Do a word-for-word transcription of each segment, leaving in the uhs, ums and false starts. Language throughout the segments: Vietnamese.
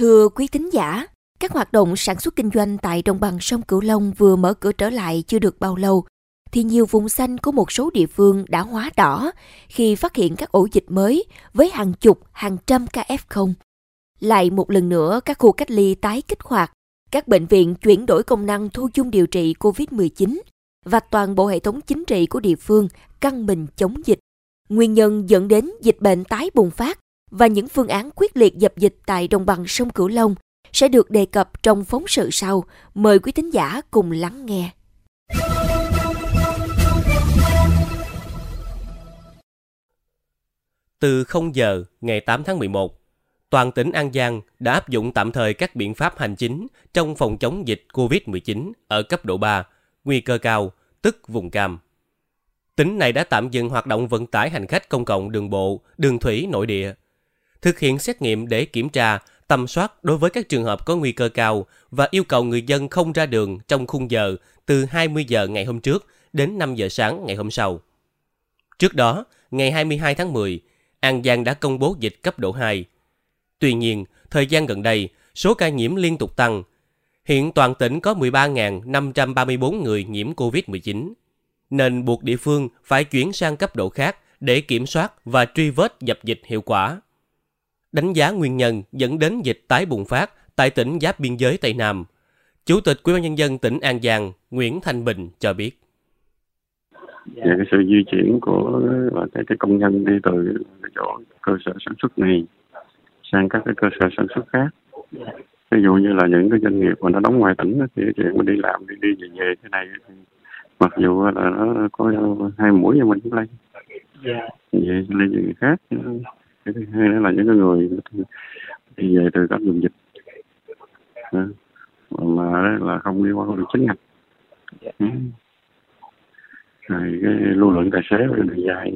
Thưa quý thính giả, các hoạt động sản xuất kinh doanh tại đồng bằng sông Cửu Long vừa mở cửa trở lại chưa được bao lâu, thì nhiều vùng xanh của một số địa phương đã hóa đỏ khi phát hiện các ổ dịch mới với hàng chục, hàng trăm ca ép không. Lại một lần nữa, các khu cách ly tái kích hoạt, các bệnh viện chuyển đổi công năng thu dung điều trị covid mười chín và toàn bộ hệ thống chính trị của địa phương căng mình chống dịch. Nguyên nhân dẫn đến dịch bệnh tái bùng phát và những phương án quyết liệt dập dịch tại đồng bằng sông Cửu Long sẽ được đề cập trong phóng sự sau. Mời quý thính giả cùng lắng nghe. Từ không giờ ngày tám tháng mười một, toàn tỉnh An Giang đã áp dụng tạm thời các biện pháp hành chính trong phòng chống dịch covid mười chín ở cấp độ ba, nguy cơ cao, tức vùng cam. Tỉnh này đã tạm dừng hoạt động vận tải hành khách công cộng đường bộ, đường thủy nội địa, thực hiện xét nghiệm để kiểm tra, tầm soát đối với các trường hợp có nguy cơ cao và yêu cầu người dân không ra đường trong khung giờ từ hai mươi giờ ngày hôm trước đến năm giờ sáng ngày hôm sau. Trước đó, ngày hai mươi hai tháng mười, An Giang đã công bố dịch cấp độ hai. Tuy nhiên, thời gian gần đây, số ca nhiễm liên tục tăng. Hiện toàn tỉnh có mười ba nghìn năm trăm ba mươi bốn người nhiễm covid mười chín, nên buộc địa phương phải chuyển sang cấp độ khác để kiểm soát và truy vết dập dịch hiệu quả. Đánh giá nguyên nhân dẫn đến dịch tái bùng phát tại tỉnh giáp biên giới Tây Nam, Chủ tịch Ủy ban Nhân dân tỉnh An Giang Nguyễn Thanh Bình cho biết. Về sự di chuyển của các công nhân đi từ chỗ cơ sở sản xuất này sang các cái cơ sở sản xuất khác, ví dụ như là những cái doanh nghiệp mà nó đóng ngoài tỉnh thì chuyện mình đi làm đi đi về về thế này, mặc dù là nó có hai mũi nhưng mình cũng lây, vậy lây người khác. Cái thứ hai đó là những cái người đi về từ các vùng dịch mà là không đi qua con đường chính ngạch. Rồi cái lưu lượng tài xế về đường dài.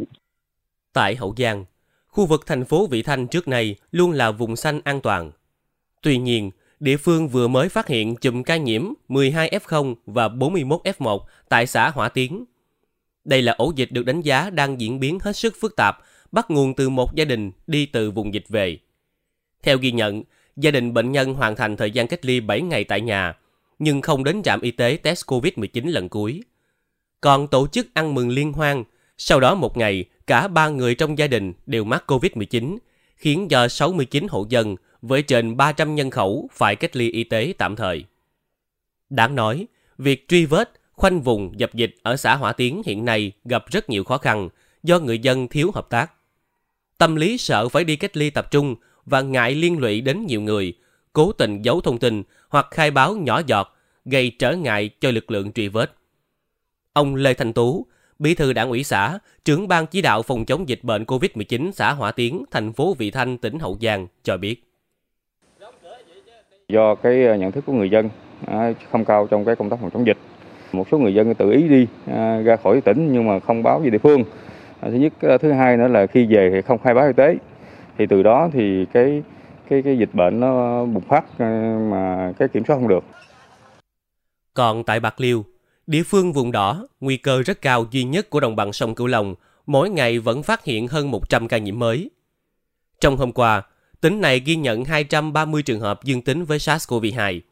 Tại Hậu Giang, khu vực thành phố Vị Thanh trước nay luôn là vùng xanh an toàn. Tuy nhiên, địa phương vừa mới phát hiện chùm ca nhiễm mười hai ép không và bốn mươi mốt ép một tại xã Hỏa Tiến. Đây là ổ dịch được đánh giá đang diễn biến hết sức phức tạp, bắt nguồn từ một gia đình đi từ vùng dịch về. Theo ghi nhận, gia đình bệnh nhân hoàn thành thời gian cách ly bảy ngày tại nhà, nhưng không đến trạm y tế test covid mười chín lần cuối. Còn tổ chức ăn mừng liên hoan, sau đó một ngày, cả ba người trong gia đình đều mắc covid mười chín, khiến cho sáu mươi chín hộ dân với trên ba trăm nhân khẩu phải cách ly y tế tạm thời. Đáng nói, việc truy vết, khoanh vùng, dập dịch ở xã Hỏa Tiến hiện nay gặp rất nhiều khó khăn do người dân thiếu hợp tác. Tâm lý sợ phải đi cách ly tập trung và ngại liên lụy đến nhiều người, cố tình giấu thông tin hoặc khai báo nhỏ giọt, gây trở ngại cho lực lượng truy vết. Ông Lê Thành Tú, Bí thư Đảng ủy xã, trưởng ban chỉ đạo phòng chống dịch bệnh covid mười chín xã Hỏa Tiến, thành phố Vị Thanh, tỉnh Hậu Giang cho biết. Do cái nhận thức của người dân không cao trong cái công tác phòng chống dịch, một số người dân tự ý đi ra khỏi tỉnh nhưng mà không báo về địa phương. Thứ nhất, thứ hai nữa là khi về thì không khai báo y tế, thì từ đó thì cái cái cái dịch bệnh nó bùng phát mà cái kiểm soát không được. Còn tại Bạc Liêu, địa phương vùng đỏ, nguy cơ rất cao duy nhất của đồng bằng sông Cửu Long, mỗi ngày vẫn phát hiện hơn một trăm ca nhiễm mới. Trong hôm qua, tỉnh này ghi nhận hai trăm ba mươi trường hợp dương tính với SARS-xê o vê hai.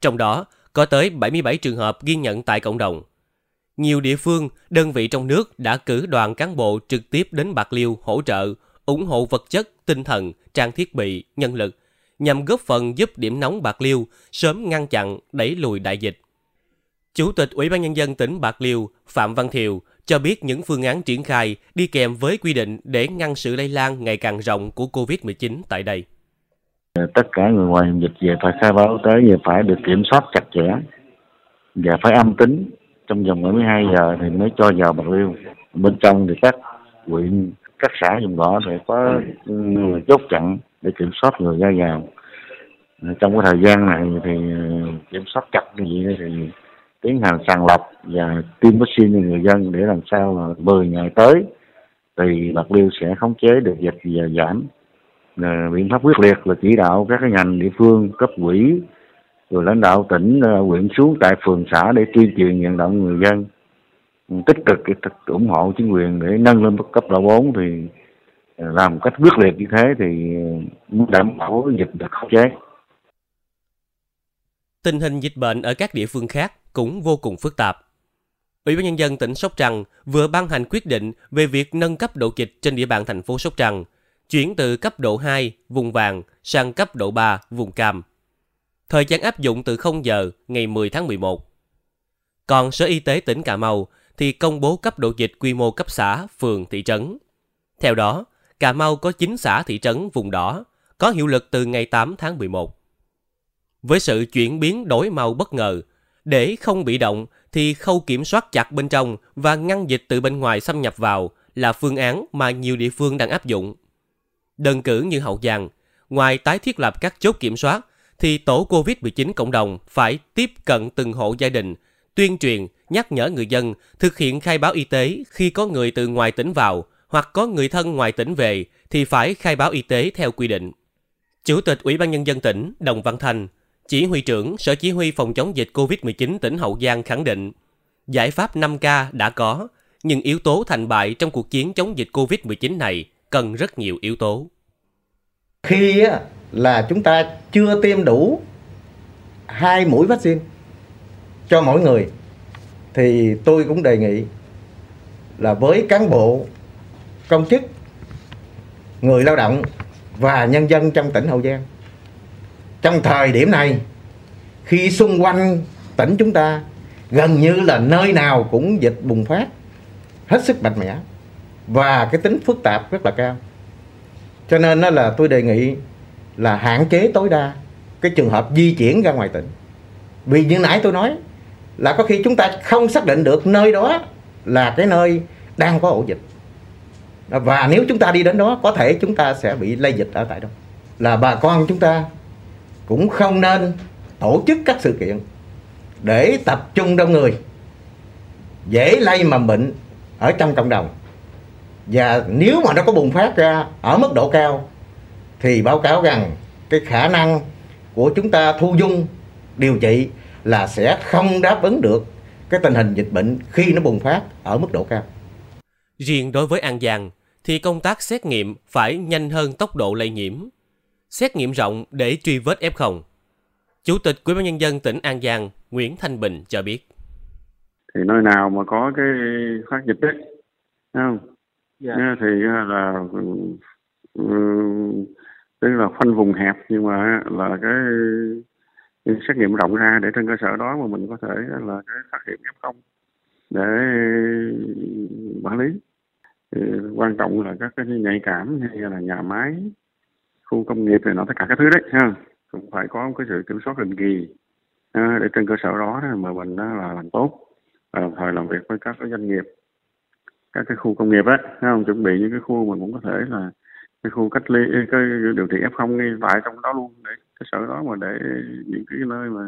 Trong đó, có tới bảy mươi bảy trường hợp ghi nhận tại cộng đồng. Nhiều địa phương, đơn vị trong nước đã cử đoàn cán bộ trực tiếp đến Bạc Liêu hỗ trợ, ủng hộ vật chất, tinh thần, trang thiết bị, nhân lực, nhằm góp phần giúp điểm nóng Bạc Liêu sớm ngăn chặn, đẩy lùi đại dịch. Chủ tịch Ủy ban Nhân dân tỉnh Bạc Liêu Phạm Văn Thiều cho biết những phương án triển khai đi kèm với quy định để ngăn sự lây lan ngày càng rộng của covid mười chín tại đây. Tất cả người ngoài vùng dịch về phải khai báo tới, về phải được kiểm soát chặt chẽ và phải âm tính trong vòng bảy mươi hai giờ thì mới cho vào Bạc Liêu. Bên trong thì các huyện, các xã vùng đỏ thì có người chốt chặn để kiểm soát người ra vào. Trong cái thời gian này thì kiểm soát chặt như vậy thì tiến hành sàng lọc và tiêm vaccine cho người dân để làm sao là mười ngày tới thì Bạc Liêu sẽ khống chế được dịch và giảm. Là biện pháp quyết liệt là chỉ đạo các ngành địa phương, cấp ủy, rồi lãnh đạo tỉnh, huyện xuống tại phường xã để tuyên truyền vận động người dân tích cực ủng hộ chính quyền để nâng lên cấp độ bốn, thì làm cách quyết liệt như thế thì đảm bảo dịch được khống chế. Tình hình dịch bệnh ở các địa phương khác cũng vô cùng phức tạp. Ủy ban nhân dân tỉnh Sóc Trăng vừa ban hành quyết định về việc nâng cấp độ dịch trên địa bàn thành phố Sóc Trăng, chuyển từ cấp độ hai vùng vàng sang cấp độ ba vùng cam. Thời gian áp dụng từ không giờ ngày mười tháng mười một. Còn Sở Y tế tỉnh Cà Mau thì công bố cấp độ dịch quy mô cấp xã, phường, thị trấn. Theo đó, Cà Mau có chín xã thị trấn vùng đỏ, có hiệu lực từ ngày tám tháng mười một. Với sự chuyển biến đổi màu bất ngờ, để không bị động thì khâu kiểm soát chặt bên trong và ngăn dịch từ bên ngoài xâm nhập vào là phương án mà nhiều địa phương đang áp dụng. Đơn cử như Hậu Giang, ngoài tái thiết lập các chốt kiểm soát, thì tổ covid mười chín cộng đồng phải tiếp cận từng hộ gia đình, tuyên truyền, nhắc nhở người dân thực hiện khai báo y tế khi có người từ ngoài tỉnh vào hoặc có người thân ngoài tỉnh về thì phải khai báo y tế theo quy định. Chủ tịch Ủy ban Nhân dân tỉnh Đồng Văn Thành, Chỉ huy trưởng Sở Chỉ huy phòng chống dịch covid mười chín tỉnh Hậu Giang khẳng định, giải pháp năm K đã có, nhưng yếu tố thành bại trong cuộc chiến chống dịch covid mười chín này cần rất nhiều yếu tố. Khi là chúng ta chưa tiêm đủ hai mũi vaccine cho mỗi người, thì tôi cũng đề nghị là với cán bộ, công chức, người lao động và nhân dân trong tỉnh Hậu Giang, trong thời điểm này, khi xung quanh tỉnh chúng ta gần như là nơi nào cũng dịch bùng phát hết sức mạnh mẽ và cái tính phức tạp rất là cao, cho nên đó là tôi đề nghị là hạn chế tối đa cái trường hợp di chuyển ra ngoài tỉnh. Vì như nãy tôi nói là có khi chúng ta không xác định được nơi đó là cái nơi đang có ổ dịch, và nếu chúng ta đi đến đó có thể chúng ta sẽ bị lây dịch ở tại đó. Là bà con chúng ta cũng không nên tổ chức các sự kiện để tập trung đông người, dễ lây mầm bệnh ở trong cộng đồng. Và nếu mà nó có bùng phát ra ở mức độ cao thì báo cáo rằng cái khả năng của chúng ta thu dung điều trị là sẽ không đáp ứng được cái tình hình dịch bệnh khi nó bùng phát ở mức độ cao. Riêng đối với An Giang thì công tác xét nghiệm phải nhanh hơn tốc độ lây nhiễm, xét nghiệm rộng để truy vết ép không. Chủ tịch Ủy ban Nhân dân tỉnh An Giang Nguyễn Thanh Bình cho biết. Thì nơi nào mà có cái phát dịch đấy, không? Dạ. Thì là tức là phân vùng hẹp, nhưng mà là cái xét nghiệm rộng ra để trên cơ sở đó mà mình có thể là cái phát hiện ép không để quản lý. Thì quan trọng là các cái nhạy cảm hay là nhà máy, khu công nghiệp này nọ, tất cả các thứ đấy ha, cũng phải có cái sự kiểm soát định kỳ ha, để trên cơ sở đó mà mình đó là làm tốt, đồng thời làm việc với các cái doanh nghiệp, các cái khu công nghiệp á, chuẩn bị những cái khu mình cũng có thể là cái khu cách ly, cái điều trị ép không ngay tại trong đó luôn, để cơ sở đó mà để những cái nơi mà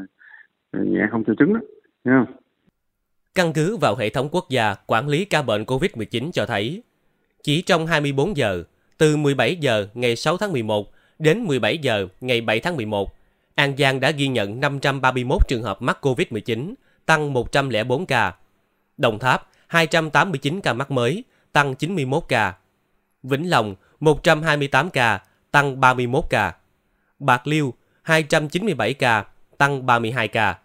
nhẹ không triệu chứng đó. Ha. Căn cứ vào hệ thống quốc gia quản lý ca bệnh covid mười chín cho thấy, chỉ trong hai mươi bốn giờ. Từ mười bảy giờ ngày sáu tháng mười một đến mười bảy giờ ngày bảy tháng mười một, An Giang đã ghi nhận năm trăm ba mươi mốt trường hợp mắc covid mười chín, tăng một trăm lẻ bốn ca. Đồng Tháp, hai trăm tám mươi chín ca mắc mới, tăng chín mươi mốt ca. Vĩnh Long, một trăm hai mươi tám ca, tăng ba mươi mốt ca. Bạc Liêu, hai trăm chín mươi bảy ca, tăng ba mươi hai ca.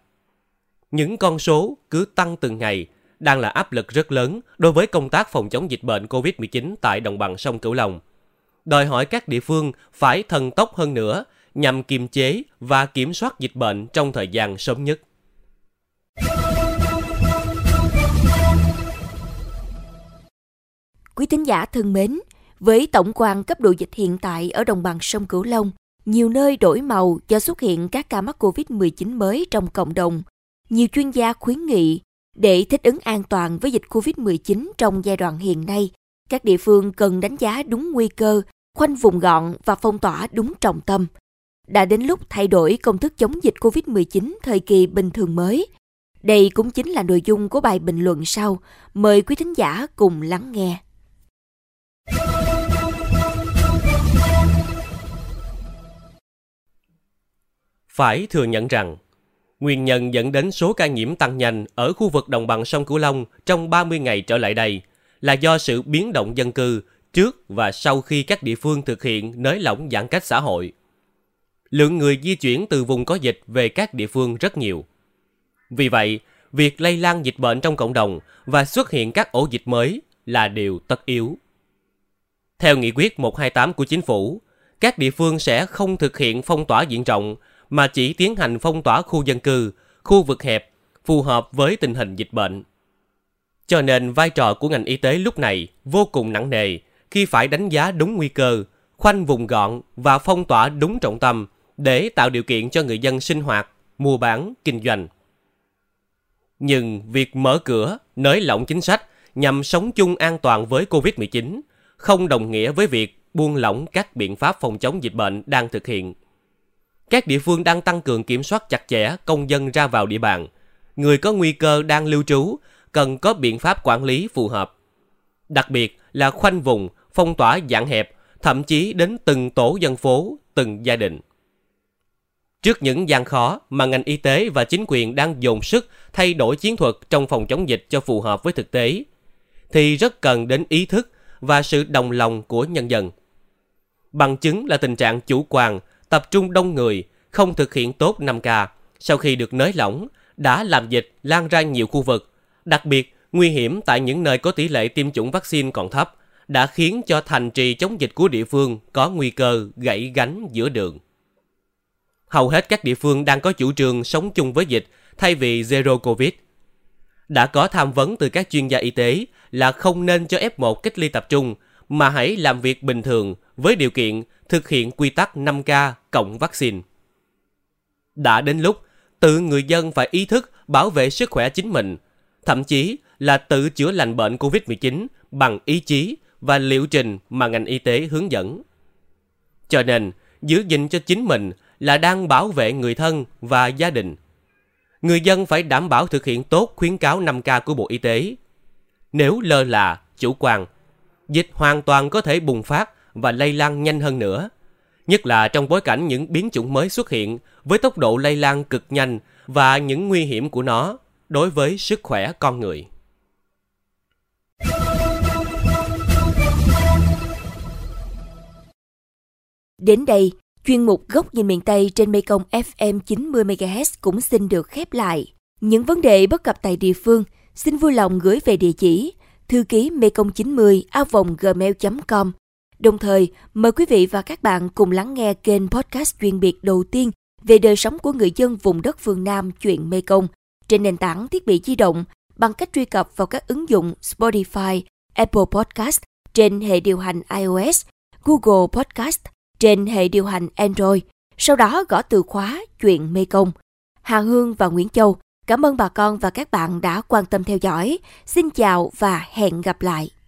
Những con số cứ tăng từng ngày đang là áp lực rất lớn đối với công tác phòng chống dịch bệnh covid mười chín tại đồng bằng sông Cửu Long, đòi hỏi các địa phương phải thần tốc hơn nữa nhằm kiềm chế và kiểm soát dịch bệnh trong thời gian sớm nhất. Quý thính giả thân mến, với tổng quan cấp độ dịch hiện tại ở đồng bằng sông Cửu Long, nhiều nơi đổi màu do xuất hiện các ca mắc covid mười chín mới trong cộng đồng, nhiều chuyên gia khuyến nghị để thích ứng an toàn với dịch covid mười chín trong giai đoạn hiện nay, các địa phương cần đánh giá đúng nguy cơ, khoanh vùng gọn và phong tỏa đúng trọng tâm. Đã đến lúc thay đổi công thức chống dịch covid mười chín thời kỳ bình thường mới. Đây cũng chính là nội dung của bài bình luận sau. Mời quý thính giả cùng lắng nghe. Phải thừa nhận rằng, nguyên nhân dẫn đến số ca nhiễm tăng nhanh ở khu vực đồng bằng sông Cửu Long trong ba mươi ngày trở lại đây là do sự biến động dân cư trước và sau khi các địa phương thực hiện nới lỏng giãn cách xã hội. lượng người di chuyển từ vùng có dịch về các địa phương rất nhiều. Vì vậy, việc lây lan dịch bệnh trong cộng đồng và xuất hiện các ổ dịch mới là điều tất yếu. Theo nghị quyết một hai tám của chính phủ, các địa phương sẽ không thực hiện phong tỏa diện rộng mà chỉ tiến hành phong tỏa khu dân cư, khu vực hẹp phù hợp với tình hình dịch bệnh. Cho nên vai trò của ngành y tế lúc này vô cùng nặng nề khi phải đánh giá đúng nguy cơ, khoanh vùng gọn và phong tỏa đúng trọng tâm để tạo điều kiện cho người dân sinh hoạt, mua bán, kinh doanh. Nhưng việc mở cửa, nới lỏng chính sách nhằm sống chung an toàn với covid mười chín không đồng nghĩa với việc buông lỏng các biện pháp phòng chống dịch bệnh đang thực hiện. Các địa phương đang tăng cường kiểm soát chặt chẽ công dân ra vào địa bàn. Người có nguy cơ đang lưu trú cần có biện pháp quản lý phù hợp. Đặc biệt là khoanh vùng, phong tỏa dạng hẹp, thậm chí đến từng tổ dân phố, từng gia đình. Trước những gian khó mà ngành y tế và chính quyền đang dồn sức thay đổi chiến thuật trong phòng chống dịch cho phù hợp với thực tế, thì rất cần đến ý thức và sự đồng lòng của nhân dân. Bằng chứng là tình trạng chủ quan, tập trung đông người, không thực hiện tốt năm K sau khi được nới lỏng đã làm dịch lan ra nhiều khu vực, đặc biệt nguy hiểm tại những nơi có tỷ lệ tiêm chủng vaccine còn thấp, đã khiến cho thành trì chống dịch của địa phương có nguy cơ gãy gánh giữa đường. Hầu hết các địa phương đang có chủ trương sống chung với dịch thay vì zero covid. Đã có tham vấn từ các chuyên gia y tế là không nên cho ép một cách ly tập trung, mà hãy làm việc bình thường với điều kiện thực hiện quy tắc năm K cộng vaccine. Đã đến lúc tự người dân phải ý thức bảo vệ sức khỏe chính mình, thậm chí là tự chữa lành bệnh covid mười chín bằng ý chí và liệu trình mà ngành y tế hướng dẫn. Cho nên, giữ gìn cho chính mình là đang bảo vệ người thân và gia đình. Người dân phải đảm bảo thực hiện tốt khuyến cáo năm K của Bộ Y tế. Nếu lơ là, chủ quan, dịch hoàn toàn có thể bùng phát và lây lan nhanh hơn nữa, nhất là trong bối cảnh những biến chủng mới xuất hiện với tốc độ lây lan cực nhanh và những nguy hiểm của nó đối với sức khỏe con người. Đến đây, chuyên mục Góc Nhìn Miền Tây trên Mekong ép em chín mươi mê ga héc cũng xin được khép lại. Những vấn đề bất cập tại địa phương xin vui lòng gửi về địa chỉ thư ký mekong chín mươi a còng gmail chấm com. Đồng thời, mời quý vị và các bạn cùng lắng nghe kênh podcast chuyên biệt đầu tiên về đời sống của người dân vùng đất phương Nam Chuyện Mekong trên nền tảng thiết bị di động bằng cách truy cập vào các ứng dụng Spotify, Apple Podcast trên hệ điều hành iOS, Google Podcast trên hệ điều hành Android, sau đó gõ từ khóa Chuyện Mekong. Hà Hương và Nguyễn Châu, cảm ơn bà con và các bạn đã quan tâm theo dõi. Xin chào và hẹn gặp lại!